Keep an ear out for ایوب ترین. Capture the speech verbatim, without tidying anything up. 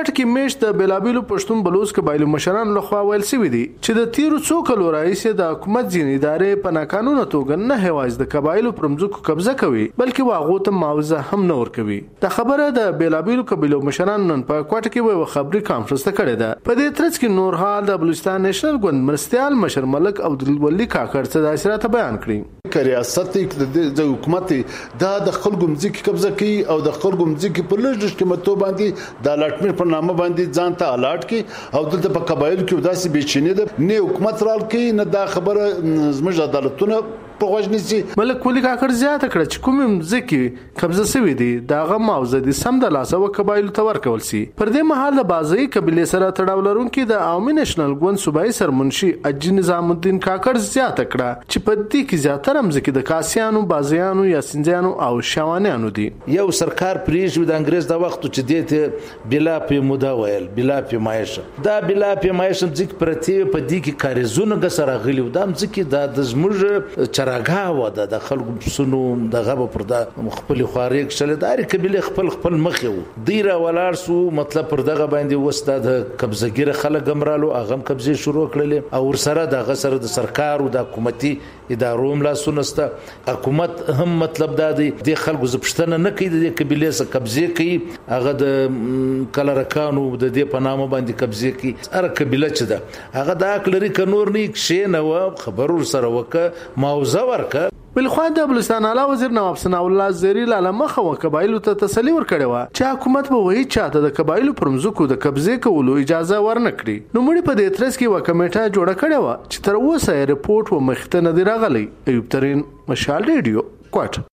کوټه کې میشت د بلابلو پښتون blues قبایلو مشرانو لخوا well شوي دي چې د تیرو څو کلو راهیسې د حکومت ځینې ادارې په ناقانونه توګه نه یوازې د قبایلو پر مځکو قبضه کوي، بلکې واغو ته معاوضه هم نه ورکوي. دا خبره د بلابلو قبیلو مشرانو نن په کوټه کې یوه خبري کانفرنس ته کړې ده. په دې ترڅ کې نور حال د بلوچستان نېشنل ګوند مرستیال مشر ملک عبدالولي کاکړ څه داسې راته بیان کړي. ریاست د حکومت دا د خلکو مځکې قبضه کوي او د خلکو مځکې په لږ لږ قیمتو باندې د الاټمنټ په نامه باندې ځان ته الاټ کړي، او دلته په قبایلو کې داسې بېچیني ده، نه حکومت رال کوي نه دا خبره زموږ عدالتونه په غوږ نیسي. ملک ولي کاکړ زیاته کړه چې کومې مځکې قبضه شوي دي د هغه معاوضه دې سم د لاسه و قبایلو ته ورکول شي. پر دې مهال د بازۍ قبیلې سره تړاو لرونکي د عوامي نېشنل ګوند صوبایي سرمنشي حاجي نظام الدین کاکړ زیاته کړه چې په دې کې زیاتره مځکې د کاسیانو، بازیانو، یاسینځیانو او شوانیانو دي. یو سرکار پرېږدي د انګرېز د وخت چې دې ته بلا پیموده ویل، بلا پیمایشه، دا بلا پیمایشه مځکې پرتې وې. په دې کې کاریزونه ګسه راغلي وو. دا مځکې دا د زموږ چراګاه وه، دا د خلکو پسونو دغه به پر دا خپلې خوارې کښلې. د هرې قبیلې خپل خپل مخې وو. دوی راولاړ شو، مطلب پر دغه باندې اوس دا د قبضهګیره خلک هم رالو، هغه هم قبضې شروع کړلې، او ورسره دغه سره د سرکار او د حکومتي ادارو هم لاسونه نسته. حکومت هم مطلب دا دی د خلکو زپشتنه نه کوي، د قبیلې سره قبضه کوي، هغه د کلرکانو د دې په نامه باندې قبضه کوي. هر قبیله چې ده هغه د حق لري، که نور نه یې کښېنوه، خبر ورسره وکړه، معاوضه ورکړه. بلخوا د بلوچستان اعلی وزیر نواب ثناء الله زری لاله مخه و قبایلو ته تسلي ورکړې وه چې حکومت به وایي چاته د قبایلو پر مځکو د قبضې کولو اجازه ورنه کړي. نوموړي په دې ترڅ کې یوه کمیټه جوړه کړې وه چې تر اوسه یې رپورټ و مخې ته نه دی راغلی. ایوب ترین، مشال ریډیو، کوټه.